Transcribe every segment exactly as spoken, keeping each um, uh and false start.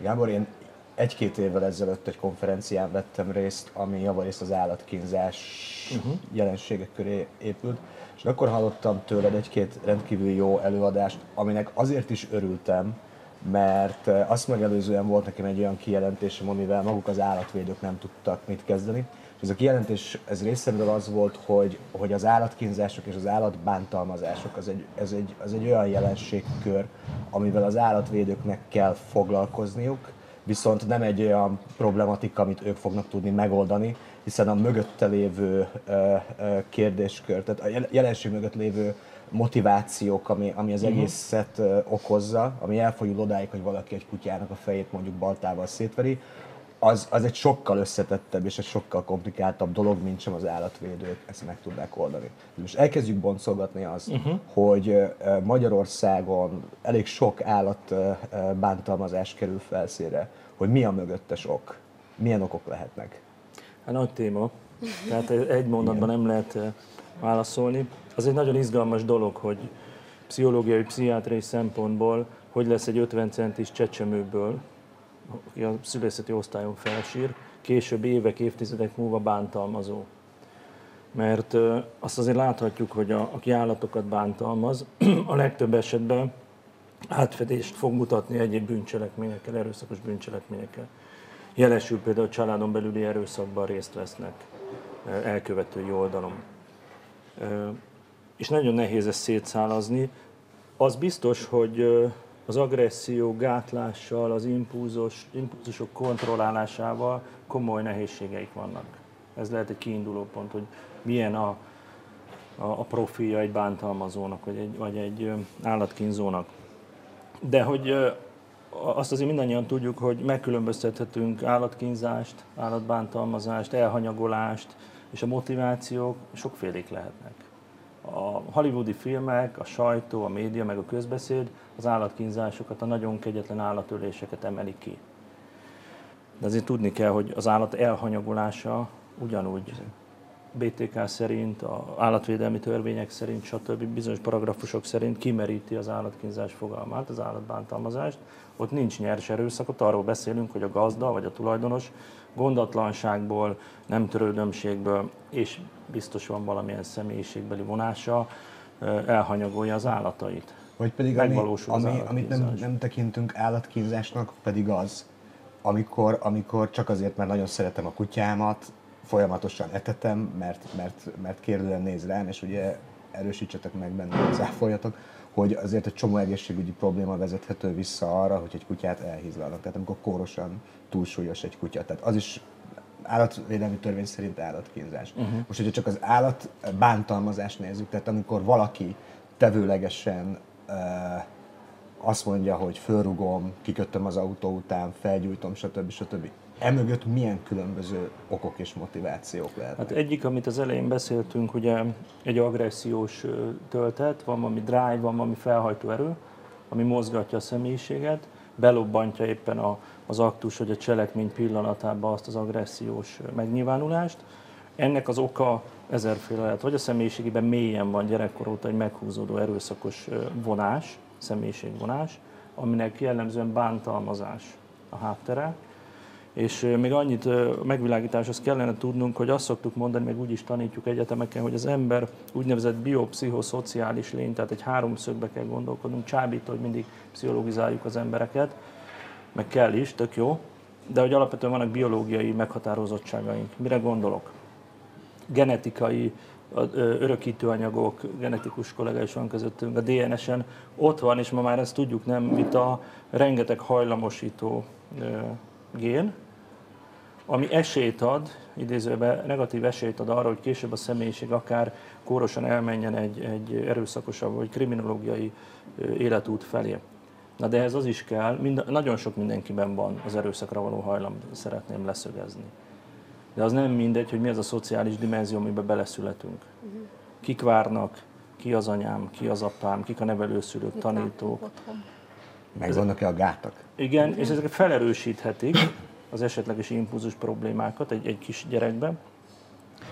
Gábor, én egy-két évvel ezelőtt egy konferencián vettem részt, ami javarészt az állatkínzás uh-huh. jelenségek köré épült, és akkor hallottam tőled egy-két rendkívül jó előadást, aminek azért is örültem, mert azt megelőzően volt nekem egy olyan kijelentésem, amivel maguk az állatvédők nem tudtak mit kezdeni. És ez a kijelentés ez részemről az volt, hogy, hogy az állatkínzások és az állatbántalmazások az egy, ez egy, az egy olyan jelenségkör, amivel az állatvédőknek kell foglalkozniuk, viszont nem egy olyan problematika, amit ők fognak tudni megoldani, hiszen a mögötte lévő kérdéskör, tehát a jelenség mögött lévő motivációk, ami, ami az egészet okozza, ami elfolyul odáig, hogy valaki egy kutyának a fejét mondjuk baltával szétveri, az, az egy sokkal összetettebb és egy sokkal komplikáltabb dolog, mint sem az állatvédők ezt meg tudnák oldani. Most elkezdjük boncolgatni azt, uh-huh. hogy Magyarországon elég sok állatbántalmazás kerül felszínre, hogy mi a mögöttes ok, milyen okok lehetnek. Hát nagy téma, tehát egy mondatban nem lehet válaszolni. Az egy nagyon izgalmas dolog, hogy pszichológiai, pszichiátriai szempontból hogy lesz egy ötven centis csecsemőből, aki a szülészeti osztályon felsír, később évek, évtizedek múlva bántalmazó. Mert azt azért láthatjuk, hogy a, aki állatokat bántalmaz, a legtöbb esetben átfedést fog mutatni egyéb bűncselekményekkel, erőszakos bűncselekményekkel. Jelesül például a családon belüli erőszakban részt vesznek elkövetői oldalon. És nagyon nehéz ezt szétszálazni. Az biztos, hogy az agresszió gátlással, az impulzus, impulzusok kontrollálásával komoly nehézségeik vannak. Ez lehet egy kiinduló pont, hogy milyen a, a, a profilja egy bántalmazónak, vagy egy, vagy egy állatkínzónak. De hogy azt azért mindannyian tudjuk, hogy megkülönböztethetünk állatkínzást, állatbántalmazást, elhanyagolást, és a motivációk sokfélék lehetnek. A hollywoodi filmek, a sajtó, a média, meg a közbeszéd az állatkínzásokat, a nagyon kegyetlen állatöléseket emelik ki. De azért tudni kell, hogy az állat elhanyagolása ugyanúgy bé té ká szerint, az állatvédelmi törvények szerint, stb. Bizonyos paragrafusok szerint kimeríti az állatkínzás fogalmát, az állatbántalmazást. Ott nincs nyers erőszakot, arról beszélünk, hogy a gazda vagy a tulajdonos gondatlanságból, nem törődömségből, és biztos van valamilyen személyiségbeli vonása, elhanyagolja az állatait. Vagy pedig megvalósul ami, ami, amit nem, nem tekintünk állatkínzásnak, pedig az, amikor, amikor csak azért, mert nagyon szeretem a kutyámat, folyamatosan etetem, mert, mert, mert kérdően néz rám, és ugye erősítsetek meg benne, záfoljatok, hogy azért egy csomó egészségügyi probléma vezethető vissza arra, hogy egy kutyát elhízlalnak. Tehát amikor kórosan túlsúlyos egy kutya. Tehát az is állatvédelmi törvény szerint állatkínzás. Uh-huh. Most, hogyha csak az állatbántalmazást nézzük, tehát amikor valaki tevőlegesen uh, azt mondja, hogy fölrugom, kikötöm az autó után, felgyújtom, stb. stb. Emögött milyen különböző okok és motivációk lehetnek? Hát egyik, amit az elején beszéltünk, ugye egy agressziós töltet, van valami drive, van valami felhajtó erő, ami mozgatja a személyiséget, belobbantja éppen a, az aktus, hogy a cselekmény pillanatában azt az agressziós megnyilvánulást. Ennek az oka ezerféle lehet, vagy a személyiségében mélyen van gyerekkor óta egy meghúzódó erőszakos vonás, személyiségvonás, aminek jellemzően bántalmazás a háttere. És még annyit megvilágításhoz kellene tudnunk, hogy azt szoktuk mondani, meg úgy is tanítjuk egyetemeken, hogy az ember úgynevezett biopszichoszociális lény, tehát egy háromszögbe kell gondolkodnunk, csábító, hogy mindig pszichologizáljuk az embereket, meg kell is, tök jó, de hogy alapvetően vannak biológiai meghatározottságaink. Mire gondolok? Genetikai örökítőanyagok, genetikus kollega is van közöttünk, a dé en esen ott van, és ma már ezt tudjuk, nem vita, rengeteg hajlamosító gén, ami esélyt ad, idézőben negatív esélyt ad arra, hogy később a személyiség akár kórosan elmenjen egy, egy erőszakosabb vagy kriminológiai életút felé. Na de ehhez az is kell, mind, nagyon sok mindenkiben van az erőszakra való hajlam, szeretném leszögezni. De az nem mindegy, hogy mi az a szociális dimenzió, amiben beleszületünk. Kik várnak, ki az anyám, ki az apám, kik a nevelőszülők, tanítók. Meg vannak-e a gátak? Igen, és ezeket felerősíthetik az esetleges impulzus problémákat egy, egy kis gyerekben,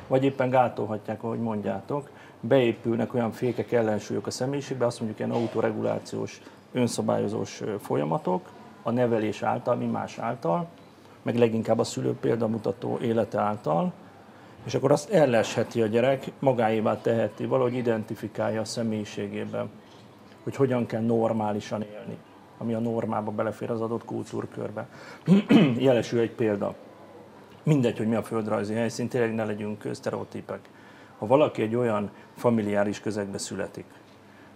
vagy éppen gátolhatják, ahogy mondjátok, beépülnek olyan fékek, ellensúlyok a személyiségbe, azt mondjuk ilyen autoregulációs, önszabályozós folyamatok, a nevelés által, mi más által, meg leginkább a szülő példamutató élete által, és akkor azt ellesheti a gyerek, magáévá teheti, valahogy identifikálja a személyiségében, hogy hogyan kell normálisan élni, ami a normába belefér az adott kultúrkörbe. Jelesül egy példa. Mindegy, hogy mi a földrajzi helyszín, tényleg ne legyünk sztereotípek. Ha valaki egy olyan familiáris közegbe születik,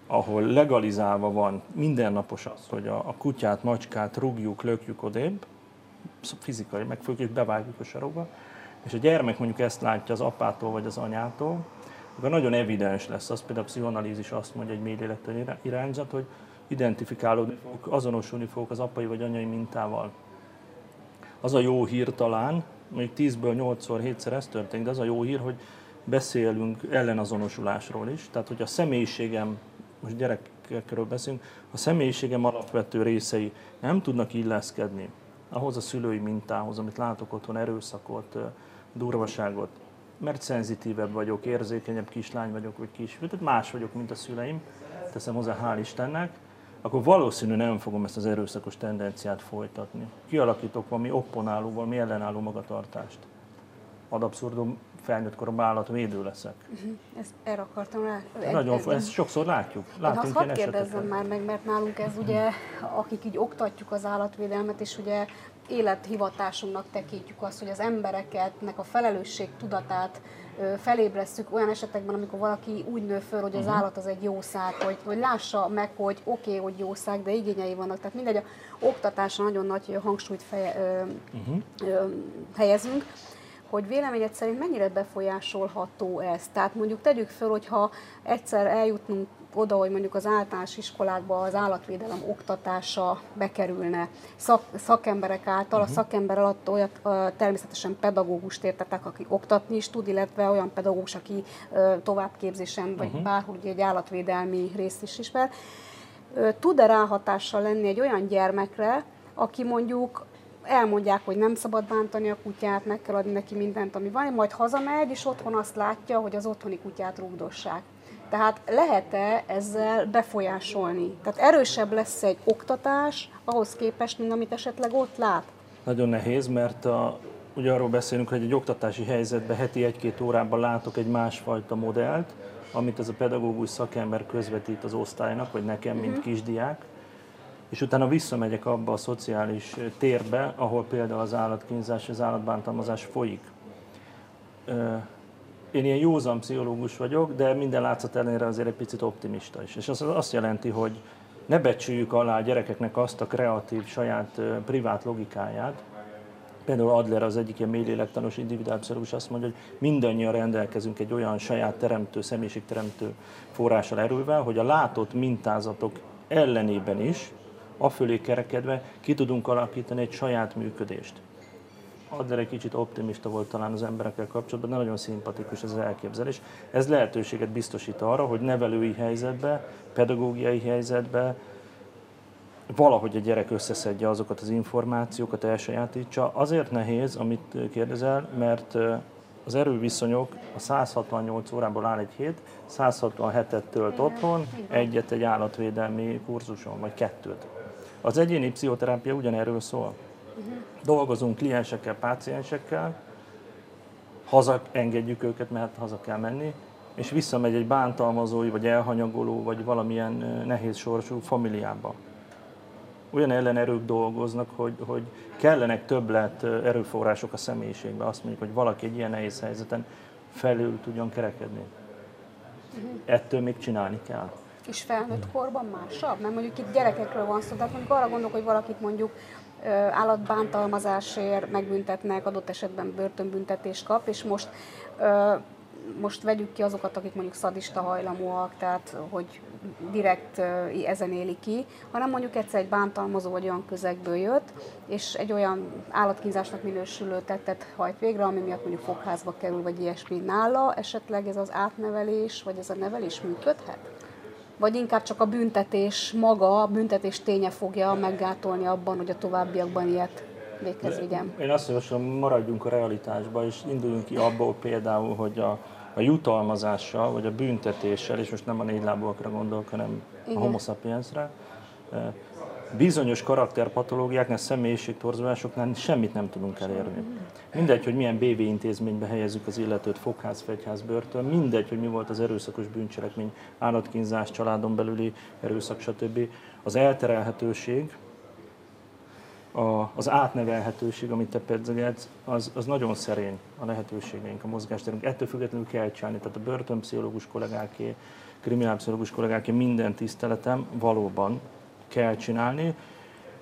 ahol legalizálva van mindennapos az, hogy a, a kutyát, macskát rúgjuk, lökjük odébb, fizikai megfogjuk és bevágjuk a sarokba, és a gyermek mondjuk ezt látja az apától vagy az anyától, akkor nagyon evidens lesz az, például a pszichoanalízis azt mondja egy mélyélektani irányzat, hogy identifikálódni fogok, azonosulni fogok az apai vagy anyai mintával. Az a jó hír talán, mondjuk tízből nyolcszor, hétszer ez történik, de az a jó hír, hogy beszélünk ellenazonosulásról is, tehát hogy a személyiségem, most gyerekekről beszélünk, a személyiségem alapvető részei nem tudnak illeszkedni ahhoz a szülői mintához, amit látok otthon, erőszakot, durvaságot, mert szenzitívebb vagyok, érzékenyebb kislány vagyok, vagy kisfiú, tehát más vagyok, mint a szüleim, teszem hozzá, hál' Istennek, akkor valószínű nem fogom ezt az erőszakos tendenciát folytatni. Kialakítok valami opponáló, valami ellenálló magatartást. Ad abszurdum, felnőttkorom állatvédő leszek. Uh-huh. Ezt erre akartam rá. Ez nagyon, ezt sokszor látjuk. Látunk hadd kérdezzem már meg, mert nálunk ez ugye, akik így oktatjuk az állatvédelmet, és ugye élethivatásunknak tekintjük azt, hogy az embereknek a felelősség tudatát felébresszük olyan esetekben, amikor valaki úgy nő föl, hogy az uh-huh. állat az egy jószág, hogy, hogy lássa meg, hogy oké, okay, hogy jószág, de igényei vannak. Tehát mindegy, a oktatásra nagyon nagy hangsúlyt feje, ö, uh-huh. ö, helyezünk, hogy véleményed szerint mennyire befolyásolható ez. Tehát mondjuk tegyük föl, hogyha egyszer eljutnunk oda, hogy mondjuk az általános iskolákba az állatvédelem oktatása bekerülne Szak, szakemberek által, uh-huh. a szakember alatt olyat uh, természetesen pedagógust értetek, aki oktatni is tud, illetve olyan pedagógus, aki uh, továbbképzésen vagy uh-huh. bárhogy egy állatvédelmi részt is ismer. Uh, Tud-e ráhatással lenni egy olyan gyermekre, aki mondjuk elmondják, hogy nem szabad bántani a kutyát, meg kell adni neki mindent, ami van, majd hazamegy, és otthon azt látja, hogy az otthoni kutyát rúgdossák. Tehát lehet-e ezzel befolyásolni? Tehát erősebb lesz egy oktatás ahhoz képest, mint amit esetleg ott lát? Nagyon nehéz, mert a, ugye arról beszélünk, hogy egy oktatási helyzetben heti egy-két órában látok egy másfajta modellt, amit ez a pedagógus szakember közvetít az osztálynak, vagy nekem, uh-huh. mint kisdiák, és utána visszamegyek abba a szociális térbe, ahol például az állatkínzás, az állatbántalmazás folyik. Én ilyen józan pszichológus vagyok, de minden látszat ellenére azért egy picit optimista is. És az azt jelenti, hogy ne becsüljük alá a gyerekeknek azt a kreatív, saját, privát logikáját. Például Adler az egyik ilyen mélyélektanos individuálpszichológus azt mondja, hogy mindannyian rendelkezünk egy olyan saját teremtő, személyiségteremtő forrással, erővel, hogy a látott mintázatok ellenében is, afölé kerekedve ki tudunk alakítani egy saját működést. Adler egy kicsit optimista volt talán az emberekkel kapcsolatban, de nagyon szimpatikus ez az elképzelés. Ez lehetőséget biztosít arra, hogy nevelői helyzetbe, pedagógiai helyzetbe valahogy a gyerek összeszedje azokat az információkat, elsajátítsa. Azért nehéz, amit kérdezel, mert az erőviszonyok a száz hatvannyolc órából áll egy hét, száz hatvanhetet tölt otthon, egyet egy állatvédelmi kurzuson, vagy kettőt. Az egyéni pszichoterápia ugyanerről szól. Dolgozunk kliensekkel, páciensekkel, haza engedjük őket, mert haza kell menni, és visszamegy egy bántalmazói, vagy elhanyagoló, vagy valamilyen nehéz sorsú familiába. Olyan ellenerők dolgoznak, hogy, hogy kellenek többlet erőforrások a személyiségbe. Azt mondjuk, hogy valaki egy ilyen nehéz helyzeten felül tudjon kerekedni. Uh-huh. Ettől még csinálni kell. És felnőtt korban másabb? Mert mondjuk itt gyerekekről van szó, tehát mondjuk arra gondolok, hogy valakit mondjuk állatbántalmazásért megbüntetnek, adott esetben börtönbüntetést kap, és most, most vegyük ki azokat, akik mondjuk szadista hajlamúak, tehát hogy direkt ezen éli ki, hanem mondjuk egyszer egy bántalmazó vagy olyan közegből jött, és egy olyan állatkínzásnak minősülő tettet hajt végre, ami miatt mondjuk fogházba kerül, vagy ilyesmi nála, esetleg ez az átnevelés, vagy ez a nevelés működhet? Vagy inkább csak a büntetés maga, a büntetés ténye fogja meggátolni abban, hogy a továbbiakban ilyet véghez vigyem. Én azt javaslom, maradjunk a realitásban, és induljunk ki abból például, hogy a, a jutalmazással, vagy a büntetéssel, és most nem a négylábúakra gondolok, hanem igen. a homo sapiensre, bizonyos karakterpatológiáknál, személyiségtorzulásoknál semmit nem tudunk elérni. Mindegy, hogy milyen bé vé intézménybe helyezzük az illetőt, fogház, fegyház, börtön, mindegy, hogy mi volt az erőszakos bűncselekmény, állatkínzás, családon belüli erőszak, stb. Az elterelhetőség, A, az átnevelhetőség, amit te pedzegetsz, az, az nagyon szerény a lehetőségeink, a mozgásterünk. Ettől függetlenül kell csinálni. Tehát a börtönpszichológus kollégáké, kriminálpszichológus kollégáké minden tiszteletem, valóban kell csinálni.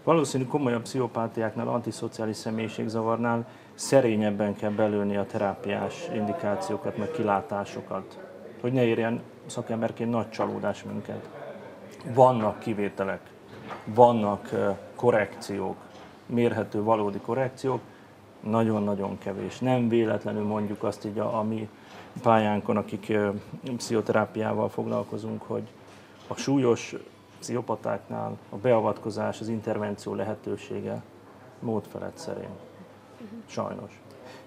Valószínű komolyabb pszichopátiáknál, antiszociális személyiségzavarnál szerényebben kell belőni a terápiás indikációkat, meg kilátásokat, hogy ne érjen szakemberként nagy csalódás minket. Vannak kivételek, vannak korrekciók, mérhető valódi korrekciók, nagyon-nagyon kevés. Nem véletlenül mondjuk azt így a, a mi pályánkon, akik ö, pszichoterápiával foglalkozunk, hogy a súlyos pszichopatáknál a beavatkozás, az intervenció lehetősége mód felett szerint. Sajnos.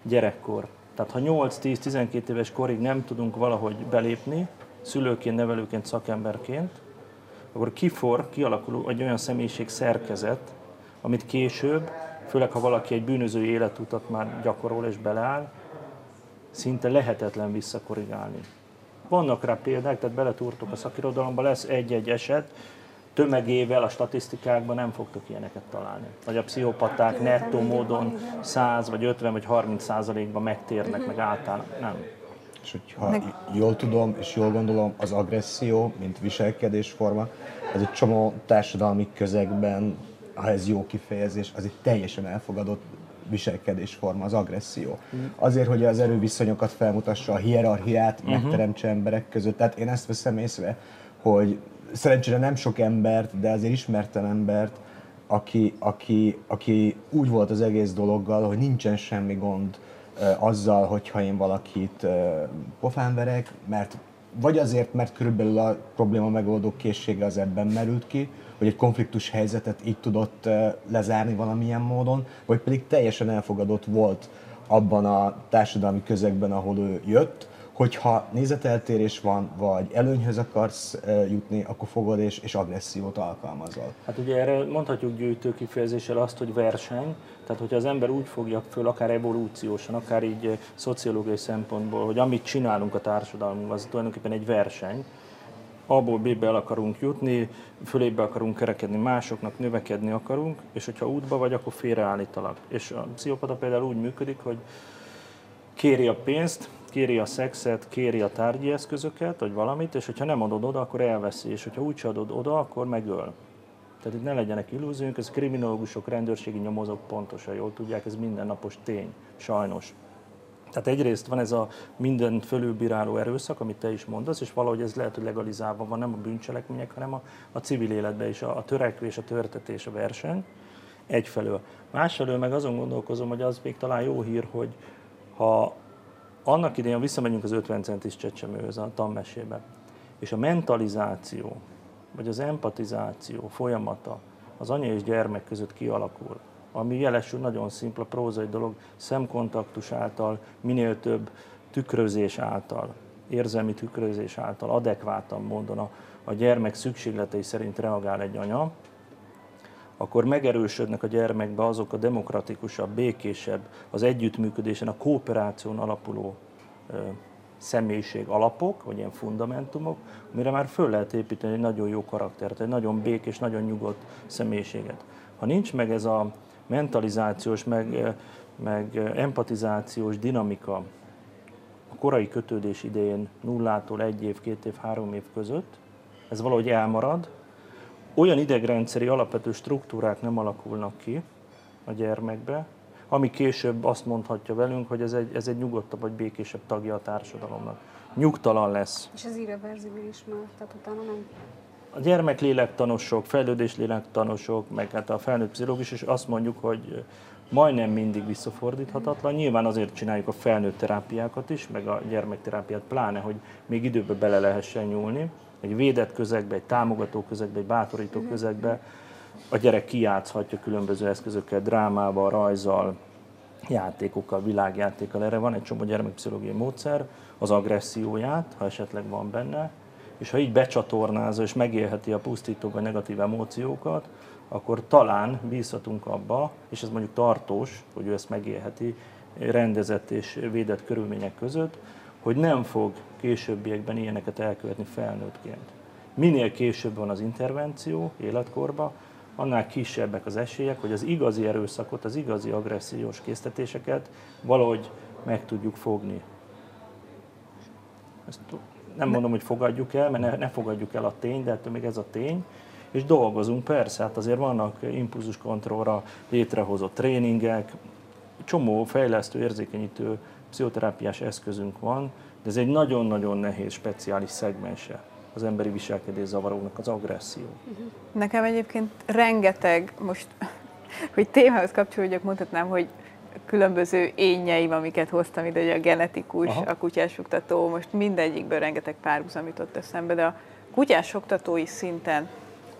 Gyerekkor. Tehát ha nyolc-tíz-tizenkét éves korig nem tudunk valahogy belépni, szülőként, nevelőként, szakemberként, akkor kifor, kialakul egy olyan személyiség szerkezet, amit később, főleg ha valaki egy bűnöző életutat már gyakorol és beleáll, szinte lehetetlen visszakorrigálni. Vannak rá példák, tehát beletúrtok a szakirodalomba, lesz egy-egy eset, tömegével a statisztikákban nem fogtok ilyeneket találni. Vagy a pszichopaták nettó módon száz vagy ötven vagy harminc százalékban megtérnek, meg átállnak. Nem. És hogyha jól tudom és jól gondolom, az agresszió, mint viselkedésforma, ez egy csomó társadalmi közegben, ha ez jó kifejezés, az egy teljesen elfogadott viselkedésforma, az agresszió. Azért, hogy az erőviszonyokat felmutassa, a hierarchiát megteremtse emberek között. Tehát én ezt veszem észre, hogy szerencsére nem sok embert, de azért ismertem embert, aki, aki, aki úgy volt az egész dologgal, hogy nincsen semmi gond azzal, hogyha én valakit pofán verek, mert vagy azért, mert körülbelül a probléma megoldó készsége az ebben merült ki, hogy egy konfliktus helyzetet így tudott lezárni valamilyen módon, vagy pedig teljesen elfogadott volt abban a társadalmi közegben, ahol ő jött, hogyha nézeteltérés van, vagy előnyhöz akarsz jutni, akkor fogod és, és agressziót alkalmazol. Hát ugye erre mondhatjuk gyűjtő kifejezéssel azt, hogy verseny, tehát hogyha az ember úgy fogja föl, akár evolúciósan, akár így szociológiai szempontból, hogy amit csinálunk a társadalmunkban, az tulajdonképpen egy verseny, A-ból B-be el akarunk jutni, fölébe akarunk kerekedni másoknak, növekedni akarunk, és hogyha útba vagy, akkor félreállítalak. És a pszichopata például úgy működik, hogy kéri a pénzt, kéri a szexet, kéri a tárgyi eszközöket, vagy valamit, és hogyha nem adod oda, akkor elveszi, és hogyha úgyse adod oda, akkor megöl. Tehát itt ne legyenek illúzióink, ez kriminológusok, rendőrségi nyomozók pontosan jól tudják, ez mindennapos tény, sajnos. Tehát egyrészt van ez a mindent fölülbíráló erőszak, amit te is mondasz, és valahogy ez lehet, hogy legalizálva van, nem a bűncselekmények, hanem a, a civil életben is, a, a törekvés, a törtetés, a verseny egyfelől. Másfelől meg azon gondolkozom, hogy az még talán jó hír, hogy ha annak idején, ha visszamegyünk az ötven centis csecsemőhöz a tanmesébe, és a mentalizáció, vagy az empatizáció folyamata az anya és gyermek között kialakul, ami jelesül nagyon szimpla, prózai dolog, szemkontaktus által, minél több tükrözés által, érzelmi tükrözés által, adekvátan módon a, a gyermek szükségletei szerint reagál egy anya, akkor megerősödnek a gyermekbe azok a demokratikusabb, békésebb, az együttműködésen, a kooperáción alapuló ö, személyiség alapok, vagy ilyen fundamentumok, amire már föl lehet építeni egy nagyon jó karaktert, egy nagyon békés, nagyon nyugodt személyiséget. Ha nincs meg ez a mentalizációs, meg, meg empatizációs dinamika a korai kötődés idején nullától egy év, két év, három év között, ez valahogy elmarad, olyan idegrendszeri alapvető struktúrák nem alakulnak ki a gyermekbe, ami később azt mondhatja velünk, hogy ez egy, ez egy nyugodtabb vagy békésebb tagja a társadalomnak. Nyugtalan lesz. És ez irreverzibilis már, tehát utána nem... A gyermeklélektanosok, fejlődéslélektanosok, meg hát a felnőtt pszichológus is azt mondjuk, hogy majdnem mindig visszafordíthatatlan. Nyilván azért csináljuk a felnőtt terápiákat is, meg a gyermekterápiát pláne, hogy még időbe bele lehessen nyúlni. Egy védett közegbe, egy támogató közegbe, egy bátorító közegbe a gyerek kijátszhatja különböző eszközökkel, drámával, rajzzal, játékokkal, világjátékkal. Erre van egy csomó gyermekpszichológiai módszer, az agresszióját, ha esetleg van benne, és ha így becsatornázza és megélheti a pusztító vagy negatív emóciókat, akkor talán bízhatunk abba, és ez mondjuk tartós, hogy ő ezt megélheti rendezett és védett körülmények között, hogy nem fog későbbiekben ilyeneket elkövetni felnőttként. Minél később van az intervenció életkorba, annál kisebbek az esélyek, hogy az igazi erőszakot, az igazi agressziós késztetéseket valahogy meg tudjuk fogni. Ezt nem mondom, hogy fogadjuk el, mert ne, ne fogadjuk el a tény, de ettől még ez a tény. És dolgozunk, persze, hát azért vannak impulzus kontrollra létrehozott tréningek, csomó fejlesztő, érzékenyítő, pszichoterápiás eszközünk van, de ez egy nagyon-nagyon nehéz, speciális szegmense az emberi viselkedés zavaroknak, az agresszió. Nekem egyébként rengeteg, most, hogy témához kapcsolódjak, mondhatnám, hogy különböző énjeim, amiket hoztam ide, hogy a genetikus, aha, a kutyásoktató, most mindegyikből rengeteg párhuzam jutott eszembe, de a kutyásoktatói szinten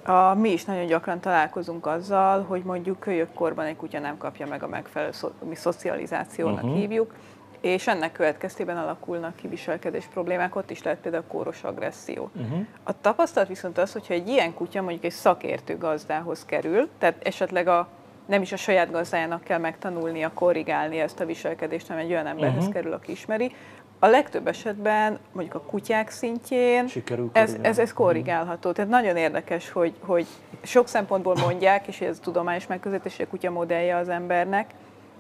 a, mi is nagyon gyakran találkozunk azzal, hogy mondjuk kölyökkorban egy kutya nem kapja meg a megfelelő, szo mi szocializációnak uh-huh. hívjuk, és ennek következtében alakulnak ki viselkedés problémák, ott is lehet például kóros agresszió. Uh-huh. A tapasztalat viszont az, hogyha egy ilyen kutya mondjuk egy szakértő gazdához kerül, tehát esetleg a, nem is a saját gazdájának kell megtanulnia, korrigálni ezt a viselkedést, hanem egy olyan emberhez uh-huh. kerül, aki ismeri, a legtöbb esetben, mondjuk a kutyák szintjén, ez, ez, ez korrigálható. Tehát nagyon érdekes, hogy, hogy sok szempontból mondják, és ez a tudományos megközelítés, hogy a kutya modellje az embernek,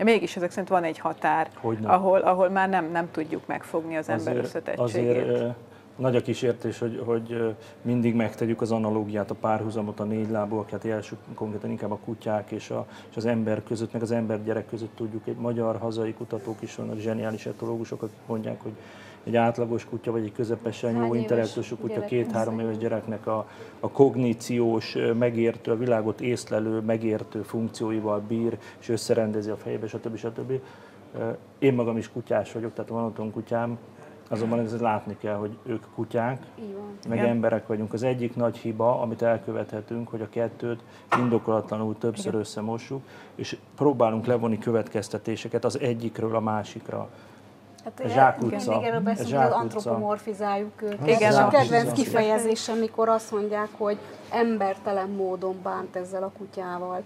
mégis ezek szerint van egy határ, ahol, ahol már nem, nem tudjuk megfogni az azért, ember összetettségét. Azért nagy a kísértés, hogy, hogy mindig megtegyük az analógiát, a párhuzamot, a négylábúakat, elsők konkrétan inkább a kutyák és, a, és az ember között, meg az embergyerek között tudjuk, egy magyar hazai kutatók is vannak, zseniális etológusok, akik mondják, hogy egy átlagos kutya, vagy egy közepesen jó intellektusú kutya, két-három éves gyereknek a, a kogníciós, megértő, a világot észlelő, megértő funkcióival bír, és összerendezi a fejébe, stb. Stb. Én magam is kutyás vagyok, tehát van otthon kutyám, azonban ezt látni kell, hogy ők kutyák, meg igen, emberek vagyunk. Az egyik nagy hiba, amit elkövethetünk, hogy a kettőt indokolatlanul többször igen, összemossuk, és próbálunk levonni következtetéseket az egyikről a másikra. Hát, zsákutca. Mindig erről beszélünk, hogy antropomorfizáljuk őket. Igen, a kedvenc kifejezés, amikor azt mondják, hogy embertelen módon bánt ezzel a kutyával.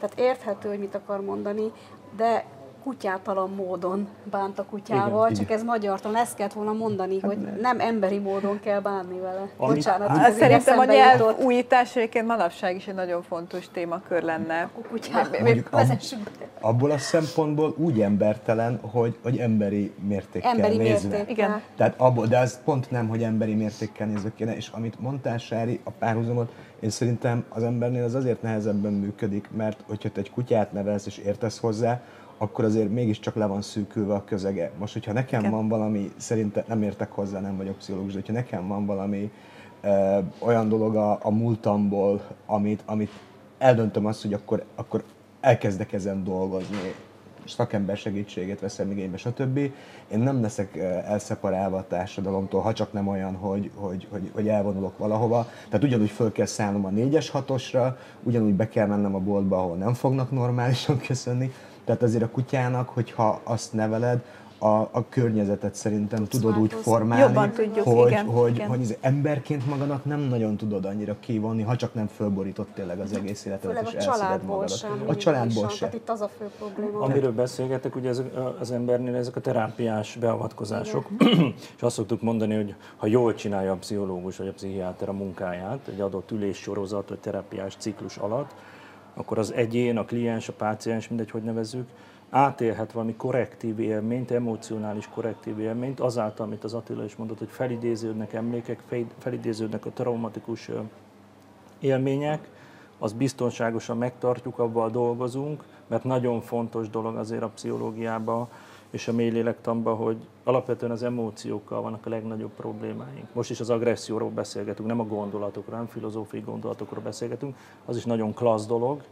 Tehát érthető, hogy mit akar mondani, de kutyátalan módon bánt a kutyával, igen, csak igen, ez magyartalan, ezt kellett volna mondani, hogy nem emberi módon kell bánni vele. Amit, bocsánat, hát, szerintem a nyelv újítás egyébként manapság is egy nagyon fontos témakör lenne. A kutyát mondjuk ab, abból a szempontból úgy embertelen, hogy, hogy emberi mértékkel emberi nézve. Mérték, igen. Tehát abból, de az pont nem, hogy emberi mértékkel nézve kéne, és amit mondtál, Sári, a párhuzamot, én szerintem az embernél az azért nehezebben működik, mert hogyha te egy kutyát nevelsz és értesz hozzá, akkor azért mégiscsak le van szűkülve a közege. Most, hogyha nekem igen, van valami, szerintem nem értek hozzá, nem vagyok pszichológus, de hogyha nekem van valami ö, olyan dolog a, a múltamból, amit, amit eldöntöm azt, hogy akkor, akkor elkezdek ezen dolgozni, szakember segítségét veszem igénybe, stb. Én nem leszek elszeparálva a társadalomtól, ha csak nem olyan, hogy, hogy, hogy, hogy elvonulok valahova. Tehát ugyanúgy föl kell szállnom a négyes hatosra, ugyanúgy be kell mennem a boltba, ahol nem fognak normálisan köszönni. Tehát azért a kutyának, hogyha azt neveled, a, a környezetet szerintem tudod szóval úgy formálni, tudjuk, hogy, igen, hogy, igen. hogy emberként magadat nem nagyon tudod annyira kivonni, ha csak nem fölborított tényleg az egész életedet, és elszeded magadat. A családból sem. Hát itt az a fő probléma. Amiről beszélgetek, ugye ez, az embernél ezek a terápiás beavatkozások, és azt szoktuk mondani, hogy ha jól csinálja a pszichológus vagy a pszichiáter a munkáját, egy adott üléssorozat vagy terápiás ciklus alatt, akkor az egyén, a kliens, a páciens, mindegy, hogy nevezzük, átélhet valami korrektív élményt, emocionális korrektív élményt, azáltal, amit az Attila is mondott, hogy felidéződnek emlékek, felidéződnek a traumatikus élmények, az biztonságosan megtartjuk, abban dolgozunk, mert nagyon fontos dolog azért a pszichológiában és a mélylélektanban, hogy alapvetően az emóciókkal vannak a legnagyobb problémáink. Most is az agresszióról beszélgetünk, nem a gondolatokról, nem filozófiai gondolatokról beszélgetünk, az is nagyon klassz dolog,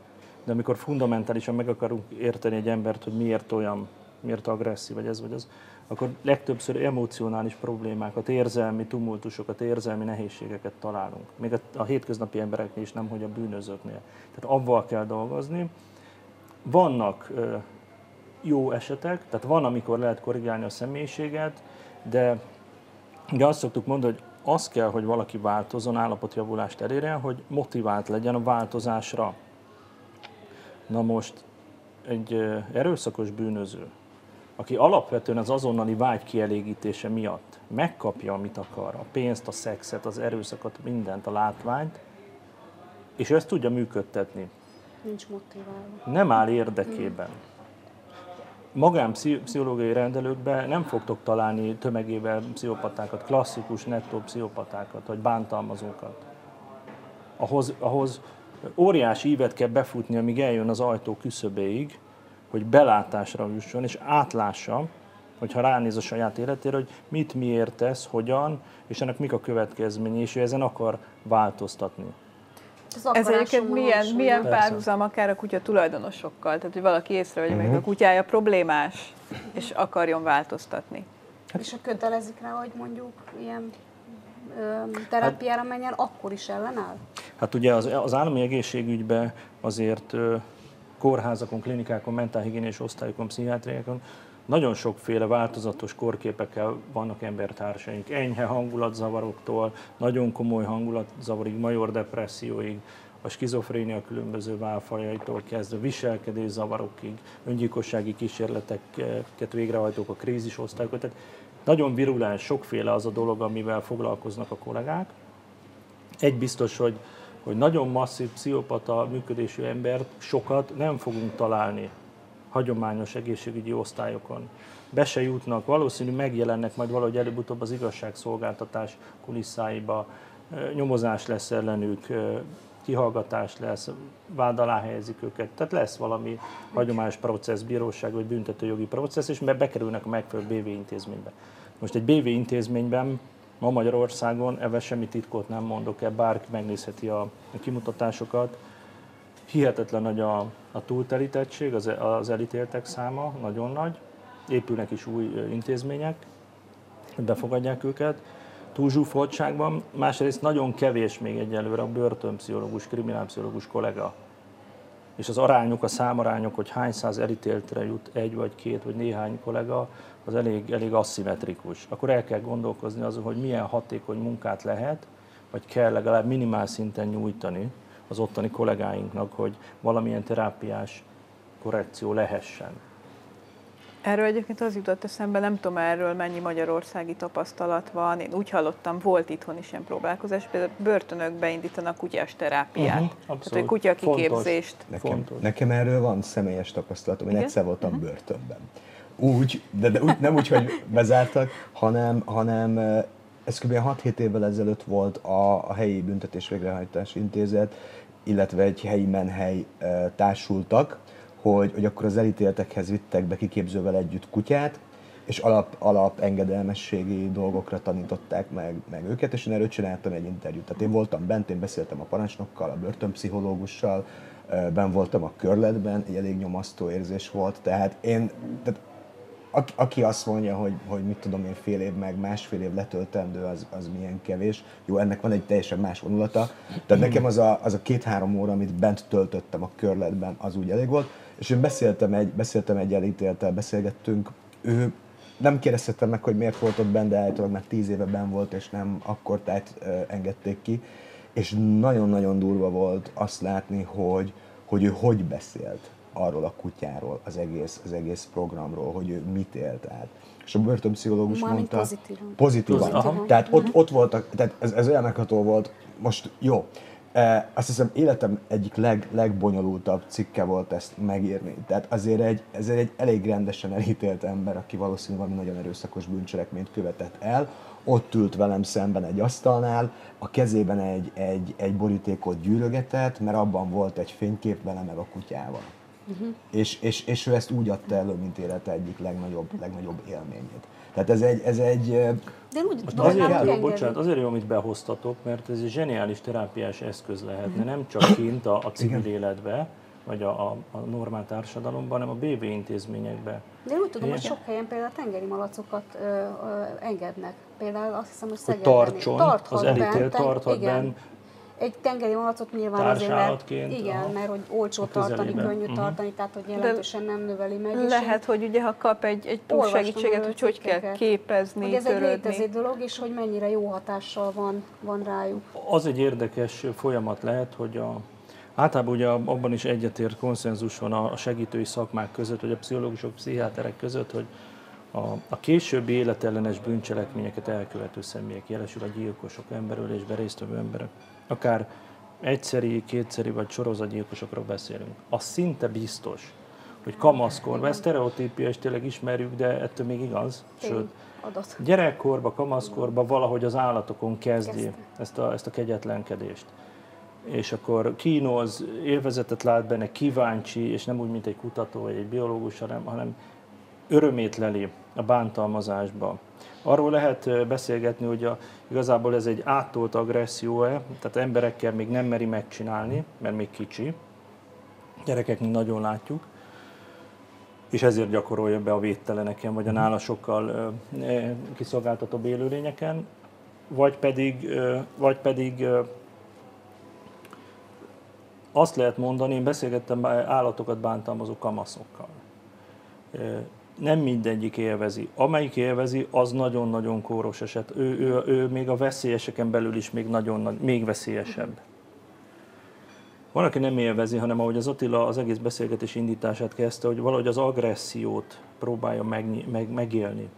de amikor fundamentálisan meg akarunk érteni egy embert, hogy miért olyan, miért agresszív, vagy ez vagy az, akkor legtöbbször emocionális problémákat, érzelmi tumultusokat, érzelmi nehézségeket találunk. Még a, a hétköznapi embereknél is, nemhogy a bűnözőknél. Tehát avval kell dolgozni. Vannak jó esetek, tehát van, amikor lehet korrigálni a személyiséget, de ugye azt szoktuk mondani, hogy az kell, hogy valaki változzon állapotjavulás terén, hogy motivált legyen a változásra. Na most egy erőszakos bűnöző, aki alapvetően az azonnali vágy kielégítése miatt megkapja, amit akar, a pénzt, a szexet, az erőszakot, mindent, a látványt, és ezt tudja működtetni. Nincs motiválva. Nem áll érdekében. Magánpszichológiai rendelőkben nem fogtok találni tömegével pszichopatákat, klasszikus, nettó pszichopatákat, vagy bántalmazókat. Ahhoz, ahhoz óriási ívet kell befutni, amíg eljön az ajtó küszöbéig, hogy belátásra jusson, és átlássa, hogyha ránéz a saját életére, hogy mit, miért tesz, hogyan, és ennek mik a következményei, és ő ezen akar változtatni. Ez egyébként milyen, milyen párhuzam akár a kutya tulajdonosokkal, tehát hogy valaki észrevegye, uh-huh. meg a kutyája problémás, és akarjon változtatni. Hát. És ha kötelezik rá, hogy mondjuk ilyen terápiára hát, menjen, akkor is ellenáll? Hát ugye az, az állami egészségügyben azért ö, kórházakon, klinikákon, mentálhigiénés osztályokon, pszichiátriákon nagyon sokféle változatos korképekkel vannak embertársaink, enyhe hangulatzavaroktól, nagyon komoly hangulatzavarig, major depresszióig, a skizofrénia különböző válfajaitól kezdve, viselkedés zavarokig, öngyilkossági kísérleteket végrehajtók, a krízis osztályokat. Tehát nagyon virulens, sokféle az a dolog, amivel foglalkoznak a kollégák. Egy biztos, hogy, hogy nagyon masszív pszichopata működésű embert sokat nem fogunk találni hagyományos egészségügyi osztályokon. Be se jutnak, valószínű megjelennek majd valahogy előbb-utóbb az igazságszolgáltatás kulisszáiba, nyomozás lesz ellenük, kihallgatás lesz, vád alá helyezik őket, tehát lesz valami hagyományos processz, bíróság vagy büntetőjogi processz, és bekerülnek a megfelelő bé vé intézménybe. Most egy bé vé intézményben ma Magyarországon, ebben semmi titkot nem mondok el, bárki megnézheti a kimutatásokat, hihetetlen nagy a, a túlterítettség, az, az elítéltek száma nagyon nagy, épülnek is új intézmények, befogadják őket, túlzsúfoltságban, másrészt nagyon kevés még egyelőre a börtönpszichológus, kriminálpszichológus kollega. És az arányok, a számarányok, hogy hány száz elítéltre jut egy vagy két vagy néhány kollega, az elég, elég aszimmetrikus. Akkor el kell gondolkozni azon, hogy milyen hatékony munkát lehet, vagy kell legalább minimál szinten nyújtani az ottani kollégáinknak, hogy valamilyen terápiás korrekció lehessen. Erről egyébként az jutott eszembe, nem tudom erről mennyi magyarországi tapasztalat van. Én úgy hallottam, volt itthon is ilyen próbálkozás, például börtönökbe indítanak kutyás terápiát. Uh-huh, tehát, hogy kutya kiképzést. Nekem, nekem erről van személyes tapasztalatom, én igen? egyszer voltam uh-huh. börtönben. Úgy, de, de úgy, nem úgy, hogy bezártak, hanem, hanem ez kb. hat-hét évvel ezelőtt volt a, a helyi büntetés végrehajtási intézet, illetve egy helyi menhely e, társultak, hogy, hogy akkor az elítéltekhez vittek be kiképzővel együtt kutyát, és alap, alap engedelmességi dolgokra tanították meg, meg őket, és én erről csináltam egy interjút. Tehát én voltam bent, én beszéltem a parancsnokkal, a börtönpszichológussal, e, ben voltam a körletben, egy elég nyomasztó érzés volt, tehát én... Tehát aki azt mondja, hogy, hogy mit tudom én, fél év meg másfél év letöltendő, az, az milyen kevés. Jó, ennek van egy teljesen más vonulata. Tehát nekem az a, az a két-három óra, amit bent töltöttem a körletben, az úgy elég volt. És én beszéltem egy, beszéltem egy elítéltel, beszélgettünk. Ő nem kérdeztem meg, hogy miért volt ott bent, de állítólag már tíz éve benn volt, és nem akkor tehát engedték ki. És nagyon-nagyon durva volt azt látni, hogy, hogy ő hogy beszélt arról a kutyáról, az egész, az egész programról, hogy ő mit élt át. És a börtönpszichológus Mami mondta... Pozitívan. Pozitívan. pozitívan. Tehát ott, ott voltak, tehát ez, ez olyan megható volt. Most jó, e, azt hiszem életem egyik leg, legbonyolultabb cikke volt ezt megírni. Tehát azért egy, ezért egy elég rendesen elítélt ember, aki valószínűleg valami nagyon erőszakos bűncselekményt követett el, ott ült velem szemben egy asztalnál, a kezében egy, egy, egy borítékot gyűrögetett, mert abban volt egy fénykép vele meg a kutyával. Uh-huh. És, és, és ő ezt úgy adta elő, mint élete egyik legnagyobb, legnagyobb élményét. Tehát ez egy... Ez egy de úgy, azért, jó, bocsánat, azért jó, amit behoztatok, mert ez egy zseniális terápiás eszköz lehetne, nem csak kint a, a civil életbe, vagy a, a, a normál társadalomban, hanem a bé bé intézményekben. De én úgy tudom, hogy sok helyen például tengeri malacokat ö, ö, engednek. Például azt hiszem, hogy Szegedben tartson, az elítél tarthat benn. Egy tengeri malacot nyilván azért, mert, igen, aha, mert hogy olcsó tartani, könnyű uh-huh. tartani, tehát hogy jelentősen nem növeli meg. De lehet, hogy ugye ha kap egy, egy túl segítséget, hogy hogy kell képezni, hogy ez törődni. Egy létező dolog, és hogy mennyire jó hatással van, van rájuk. Az egy érdekes folyamat lehet, hogy a, általában ugye abban is egyetért konszenzus van a segítői szakmák között, vagy a pszichológusok, pszichiáterek között, hogy A, a későbbi életellenes bűncselekményeket elkövető személyek, jelesül a gyilkosok, emberölésben résztvevő emberek, akár egyszeri, kétszeri vagy sorozatgyilkosokról beszélünk. Az szinte biztos, hogy kamaszkorban, ez sztereotípia, és tényleg ismerjük, de ettől még igaz, sőt, gyerekkorban, kamaszkorban valahogy az állatokon kezdi ezt a, ezt a kegyetlenkedést. És akkor kínoz, élvezetet lát benne, kíváncsi, és nem úgy, mint egy kutató vagy egy biológus, hanem, hanem örömét leli a bántalmazásba. Arról lehet beszélgetni, hogy a, igazából ez egy áttolt agresszió-e, tehát emberekkel még nem meri megcsinálni, mert még kicsi, gyerekeknek nagyon látjuk, és ezért gyakorolja be a védteleneken, vagy a nála sokkal eh, kiszolgáltatóbb élőlényeken, vagy pedig, eh, vagy pedig eh, azt lehet mondani, én beszélgettem állatokat bántalmazó kamaszokkal. Eh, Nem mindegyik élvezi. Amelyik élvezi, az nagyon-nagyon kóros eset. Ő, ő, ő még a veszélyeseken belül is még, nagyon, még veszélyesebb. Van, aki nem élvezi, hanem ahogy az Attila az egész beszélgetés indítását kezdte, hogy valahogy az agressziót próbálja meg, meg, megélni,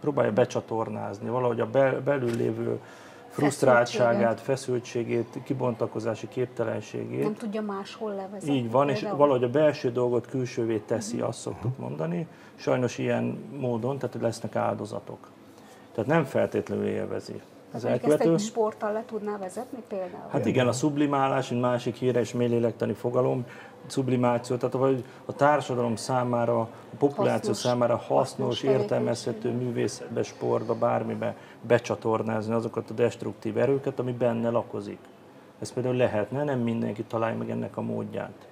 próbálja becsatornázni, valahogy a bel, belül lévő frusztráltságát, feszültségét, kibontakozási képtelenségét. Nem tudja máshol levezetni. Így van, és valahogy a belső dolgot külsővé teszi, azt szoktuk mondani. Sajnos ilyen módon, tehát lesznek áldozatok. Tehát nem feltétlenül élvezi. Ez elkövető. Ezt egy sporttal le tudná vezetni például? Hát igen, a szublimálás, egy másik híres mélylélektani fogalom, szublimáció, tehát a társadalom számára, a populáció hasznos, számára hasznos, hasznos értelmezhető művészetbe, sportba, bármibe becsatornázni azokat a destruktív erőket, ami benne lakozik. Ez például lehetne, nem mindenki találja meg ennek a módját.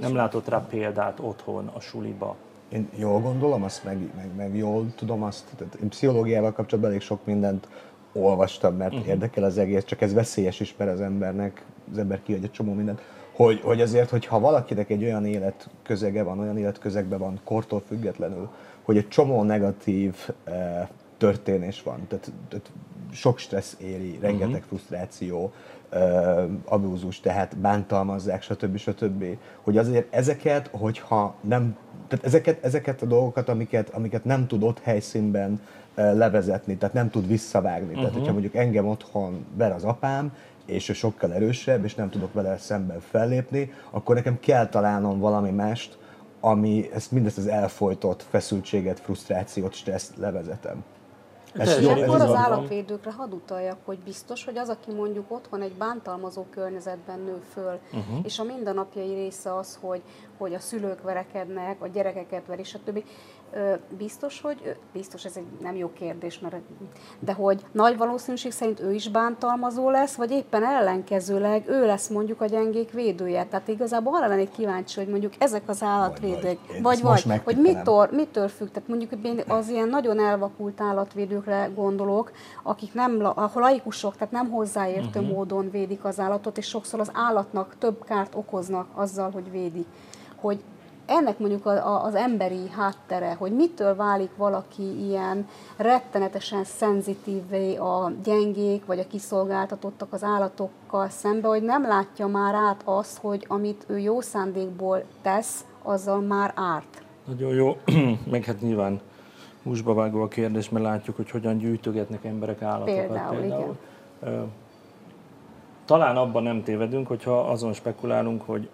Nem látott rá példát otthon, a suliba. Én jól gondolom azt, meg, meg, meg jól tudom azt, tehát én pszichológiával kapcsolatban elég sok mindent olvastam, mert uh-huh. érdekel az egész, csak ez veszélyes is, mert az embernek, az ember kiadja egy csomó mindent. Hogy, hogy azért, hogyha valakinek egy olyan életközege van, olyan életközegben van, kortól függetlenül, hogy egy csomó negatív eh, történés van, tehát, tehát sok stressz éri, rengeteg uh-huh. frusztráció, eh, abúzus, tehát bántalmazzák, stb. stb. Hogy azért ezeket, hogyha nem, tehát ezeket, ezeket a dolgokat, amiket, amiket nem tud ott helyszínben eh, levezetni, tehát nem tud visszavágni. Uh-huh. Tehát, hogyha mondjuk engem otthon ver az apám, és ő sokkal erősebb, és nem tudok vele szemben fellépni, akkor nekem kell találnom valami mást, ami ezt mindezt az elfojtott feszültséget, frusztrációt, stresszt levezetem. És akkor az állatvédőkre hadd utaljak, hogy biztos, hogy az, aki mondjuk otthon egy bántalmazó környezetben nő föl, uh-huh. és a mindennapjai része az, hogy, hogy a szülők verekednek, a gyerekeket verik, stb. Biztos, hogy, biztos ez egy nem jó kérdés, mert, de hogy nagy valószínűség szerint ő is bántalmazó lesz, vagy éppen ellenkezőleg ő lesz mondjuk a gyengék védője. Tehát igazából arra lennék kíváncsi, hogy mondjuk ezek az állatvédők, vagy vagy, vagy hogy mitől, mitől függ. Tehát mondjuk az ilyen nagyon elvakult állatvédőkre gondolok, akik nem, ahol laikusok, tehát nem hozzáértő uh-huh. módon védik az állatot, és sokszor az állatnak több kárt okoznak azzal, hogy védik. Hogy ennek mondjuk az emberi háttere, hogy mitől válik valaki ilyen rettenetesen szenzitívvé a gyengék, vagy a kiszolgáltatottak az állatokkal szembe, hogy nem látja már át azt, hogy amit ő jó szándékból tesz, azzal már árt. Nagyon jó, meg hát nyilván húsba vágó a kérdés, mert látjuk, hogy hogyan gyűjtögetnek emberek állatokat. Például, például. Igen. Talán abban nem tévedünk, hogyha azon spekulálunk, hogy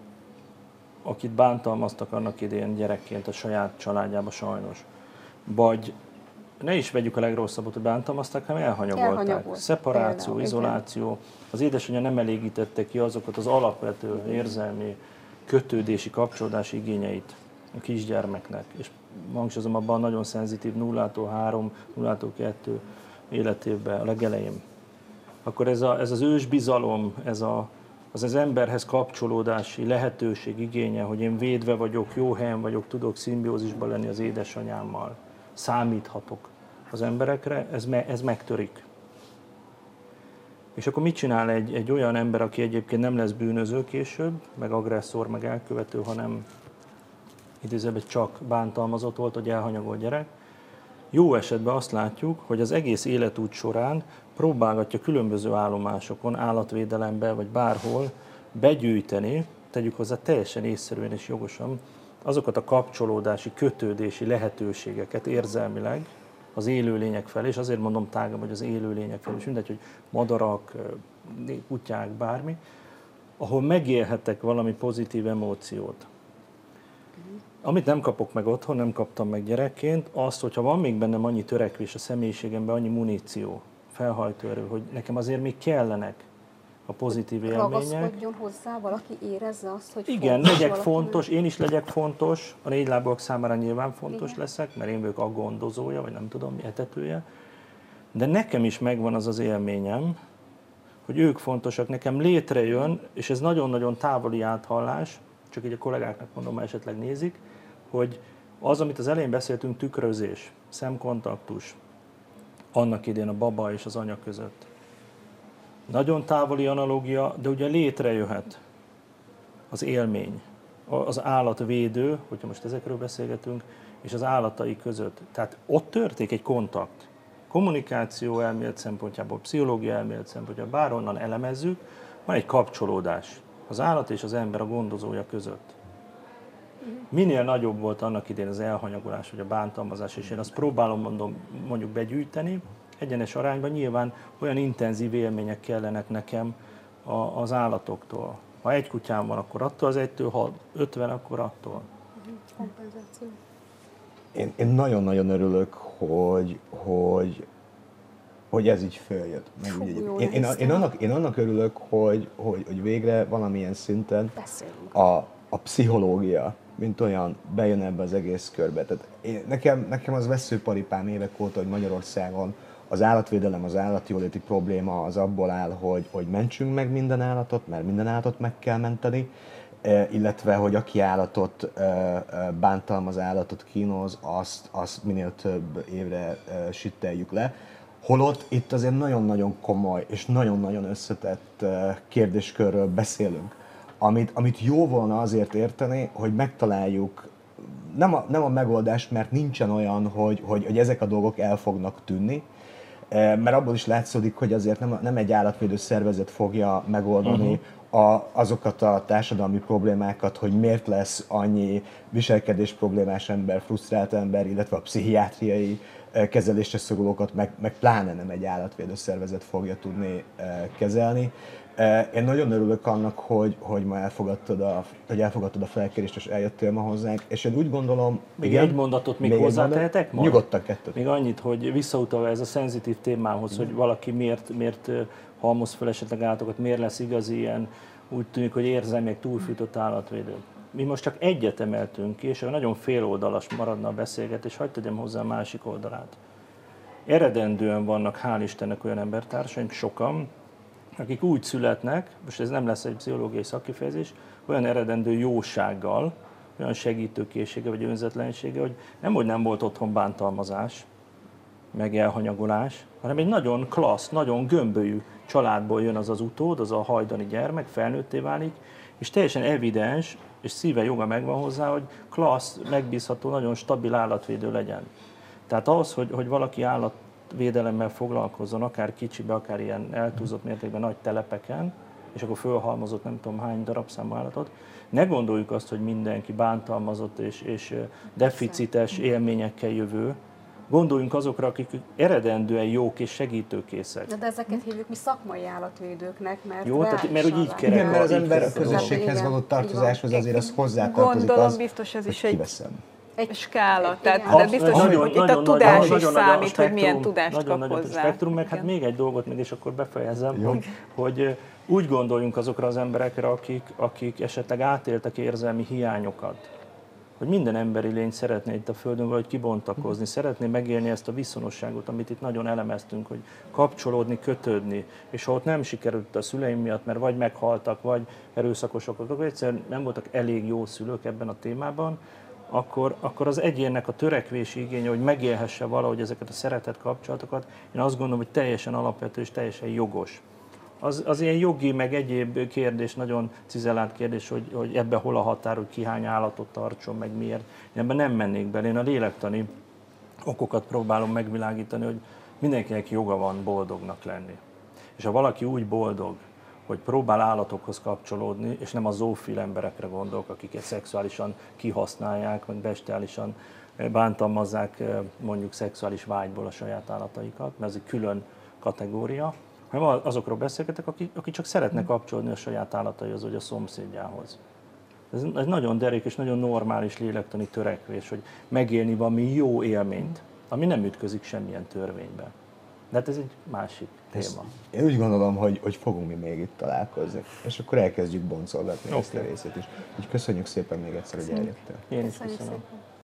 akit bántalmaztak annak idején gyerekként a saját családjába sajnos. Vagy ne is vegyük a legrosszabbat, hogy bántalmazták, hanem elhanyagolták. Elhanyagolt. Szeparáció, Például, izoláció. Igen. Az édesanyja nem elégítette ki azokat az alapvető érzelmi, kötődési, kapcsolódási igényeit a kisgyermeknek. És hangsúlyozom, abban nagyon szenzitív nullától három, nullától kettő életében, a legelején. Akkor ez, a, ez az ős bizalom, ez a az az emberhez kapcsolódási lehetőség igénye, hogy én védve vagyok, jó helyen vagyok, tudok szimbiózisban lenni az édesanyámmal, számíthatok az emberekre, ez, me, ez megtörik. És akkor mit csinál egy, egy olyan ember, aki egyébként nem lesz bűnöző később, meg agresszor, meg elkövető, hanem idézőben csak bántalmazott volt, hogy elhanyagolt gyerek. Jó esetben azt látjuk, hogy az egész életút során próbálgatja különböző állomásokon, állatvédelemben vagy bárhol begyűjteni, tegyük hozzá teljesen észszerűen és jogosan, azokat a kapcsolódási, kötődési lehetőségeket érzelmileg az élőlények felé, és azért mondom tágabb, hogy az élőlények felé, és mindegy, hogy madarak, kutyák, bármi, ahol megélhettek valami pozitív emóciót. Amit nem kapok meg otthon, nem kaptam meg gyerekként, azt, hogyha van még bennem annyi törekvés a személyiségemben, annyi muníció, felhajtóerő, hogy nekem azért még kellenek a pozitív élmények. Ragaszkodjon hozzá, valaki érezze azt, hogy igen, fontos, legyek fontos, én is legyek fontos, a négylábúak számára nyilván fontos igen. leszek, mert én vagyok a gondozója, vagy nem tudom, etetője, de nekem is megvan az az élményem, hogy ők fontosak, nekem létrejön, és ez nagyon-nagyon távoli áthallás, csak így a kollégáknak mondom, ha esetleg nézik, hogy az, amit az elején beszéltünk, tükrözés, szemkontaktus, annak idén a baba és az anya között. Nagyon távoli analógia, de ugye létrejöhet az élmény, az állatvédő, hogyha most ezekről beszélgetünk, és az állatai között. Tehát ott történik egy kontakt. Kommunikáció elmélet szempontjából, pszichológia elmélet szempontjából, bárhonnan elemezzük, van egy kapcsolódás. Az állat és az ember a gondozója között. Minél nagyobb volt annak idén az elhanyagolás, vagy a bántalmazás, és én azt próbálom mondom, mondjuk begyűjteni, egyenes arányban nyilván olyan intenzív élmények kellenek nekem a, az állatoktól. Ha egy kutyám van, akkor attól az egytől, ha ötven, akkor attól. Én, én nagyon-nagyon örülök, hogy, hogy, hogy ez így följött. Meg Fú, úgy, jó, én, én, én, annak, én annak örülök, hogy, hogy, hogy végre valamilyen szinten a, a pszichológia, mint olyan, bejön ebbe az egész körbe. Tehát én, nekem, nekem az veszőparipám évek óta, hogy Magyarországon az állatvédelem, az állatjóléti probléma az abból áll, hogy, hogy mentsünk meg minden állatot, mert minden állatot meg kell menteni, illetve, hogy aki állatot bántalmaz, állatot kínoz, azt, azt minél több évre süteljük le. Holott itt azért nagyon-nagyon komoly és nagyon-nagyon összetett kérdéskörről beszélünk, amit, amit jó volna azért érteni, hogy megtaláljuk, nem a, nem a megoldás, mert nincsen olyan, hogy, hogy, hogy ezek a dolgok el fognak tűnni, mert abból is látszódik, hogy azért nem, nem egy állatvédő szervezet fogja megoldani uh-huh. a, azokat a társadalmi problémákat, hogy miért lesz annyi viselkedés problémás ember, frusztrált ember, illetve a pszichiátriai kezelésre szorulókat, meg, meg pláne nem egy állatvédő szervezet fogja tudni kezelni. Én nagyon örülök annak, hogy, hogy ma elfogadtad a, hogy elfogadtad a felkérést, és eljöttél ma hozzánk, és én úgy gondolom... Még igen, egy mondatot még, még hozzátehetek ma? Nyugodtan kettőt. Még annyit, hogy visszautalva ez a szenzitív témához, mm. hogy valaki miért, miért halmoz fel esetleg állatokat, miért lesz igazi ilyen, úgy tűnik, hogy érzelmileg túlfűtött állatvédő. Mi most csak egyet emeltünk ki, és nagyon féloldalas maradna a beszélgetés, hagyd tegyem hozzá a másik oldalát. Eredendően vannak, hál' Istennek olyan embertársaink, sokan, akik úgy születnek, most ez nem lesz egy pszichológiai szakkifejezés, olyan eredendő jósággal, olyan segítőkészsége vagy önzetlensége, hogy nemhogy nem volt otthon bántalmazás, meg elhanyagolás, hanem egy nagyon klassz, nagyon gömbölyű családból jön az az utód, az a hajdani gyermek, felnőtté válik, és teljesen evidens, és szíve joga megvan hozzá, hogy klassz, megbízható, nagyon stabil állatvédő legyen. Tehát az, hogy, hogy valaki állat védelemmel foglalkozzon, akár kicsibe, akár ilyen eltúzott mértékben nagy telepeken, és akkor fölhalmozott nem tudom hány darabszámú állatot. Ne gondoljuk azt, hogy mindenki bántalmazott és, és deficites élményekkel jövő. Gondoljunk azokra, akik eredendően jók és segítőkészek. De, de ezeket hívjuk mi szakmai állatvédőknek, mert jó, tehát, mert úgy így kerek. Igen, mert az ember a közösséghez való tartozáshoz azért az hozzátartozik. Gondolom biztos ez is egy... Egy skála, tehát de biztos, nagyon, hogy nagyon, itt a tudás nagyon, is nagyon, számít, nagyon spektrum, hogy milyen tudást nagyon, kap nagyon hozzá. Spektrum, meg hát még egy dolgot még, és akkor befejezem, hogy, hogy úgy gondoljunk azokra az emberekre, akik, akik esetleg átéltek érzelmi hiányokat, hogy minden emberi lény szeretné itt a Földön valahogy kibontakozni, szeretné megélni ezt a viszonosságot, amit itt nagyon elemeztünk, hogy kapcsolódni, kötődni, és ha ott nem sikerült a szüleim miatt, mert vagy meghaltak, vagy erőszakosok, akkor egyszerűen nem voltak elég jó szülők ebben a témában, Akkor, akkor az egyénnek a törekvési igénye, hogy megélhesse valahogy ezeket a szeretett kapcsolatokat, én azt gondolom, hogy teljesen alapvető és teljesen jogos. az, az ilyen jogi, meg egyéb kérdés, nagyon cizelált kérdés, hogy, hogy ebbe hol a határ, hogy ki hány állatot tartson, meg miért. Én ebben nem mennék bele, én a lélektani okokat próbálom megvilágítani, hogy mindenkinek joga van boldognak lenni. És ha valaki úgy boldog, hogy próbál állatokhoz kapcsolódni, és nem a zoofil emberekre gondolok, akiket szexuálisan kihasználják, vagy bestiálisan bántalmazzák mondjuk szexuális vágyból a saját állataikat, mert ez egy külön kategória, hanem azokról beszélgetek, akik, akik csak szeretnek kapcsolódni a saját állataihoz, vagy a szomszédjához. Ez, ez nagyon derék és nagyon normális lélektani törekvés, hogy megélni valami jó élményt, ami nem ütközik semmilyen törvényben. De hát ez egy másik téma. Én úgy gondolom, hogy, hogy fogunk mi még itt találkozni, és akkor elkezdjük boncolgatni okay. ezt a részét is. Úgyhogy köszönjük szépen még egyszer, köszönjük. Hogy eljöttél. Én is köszönöm.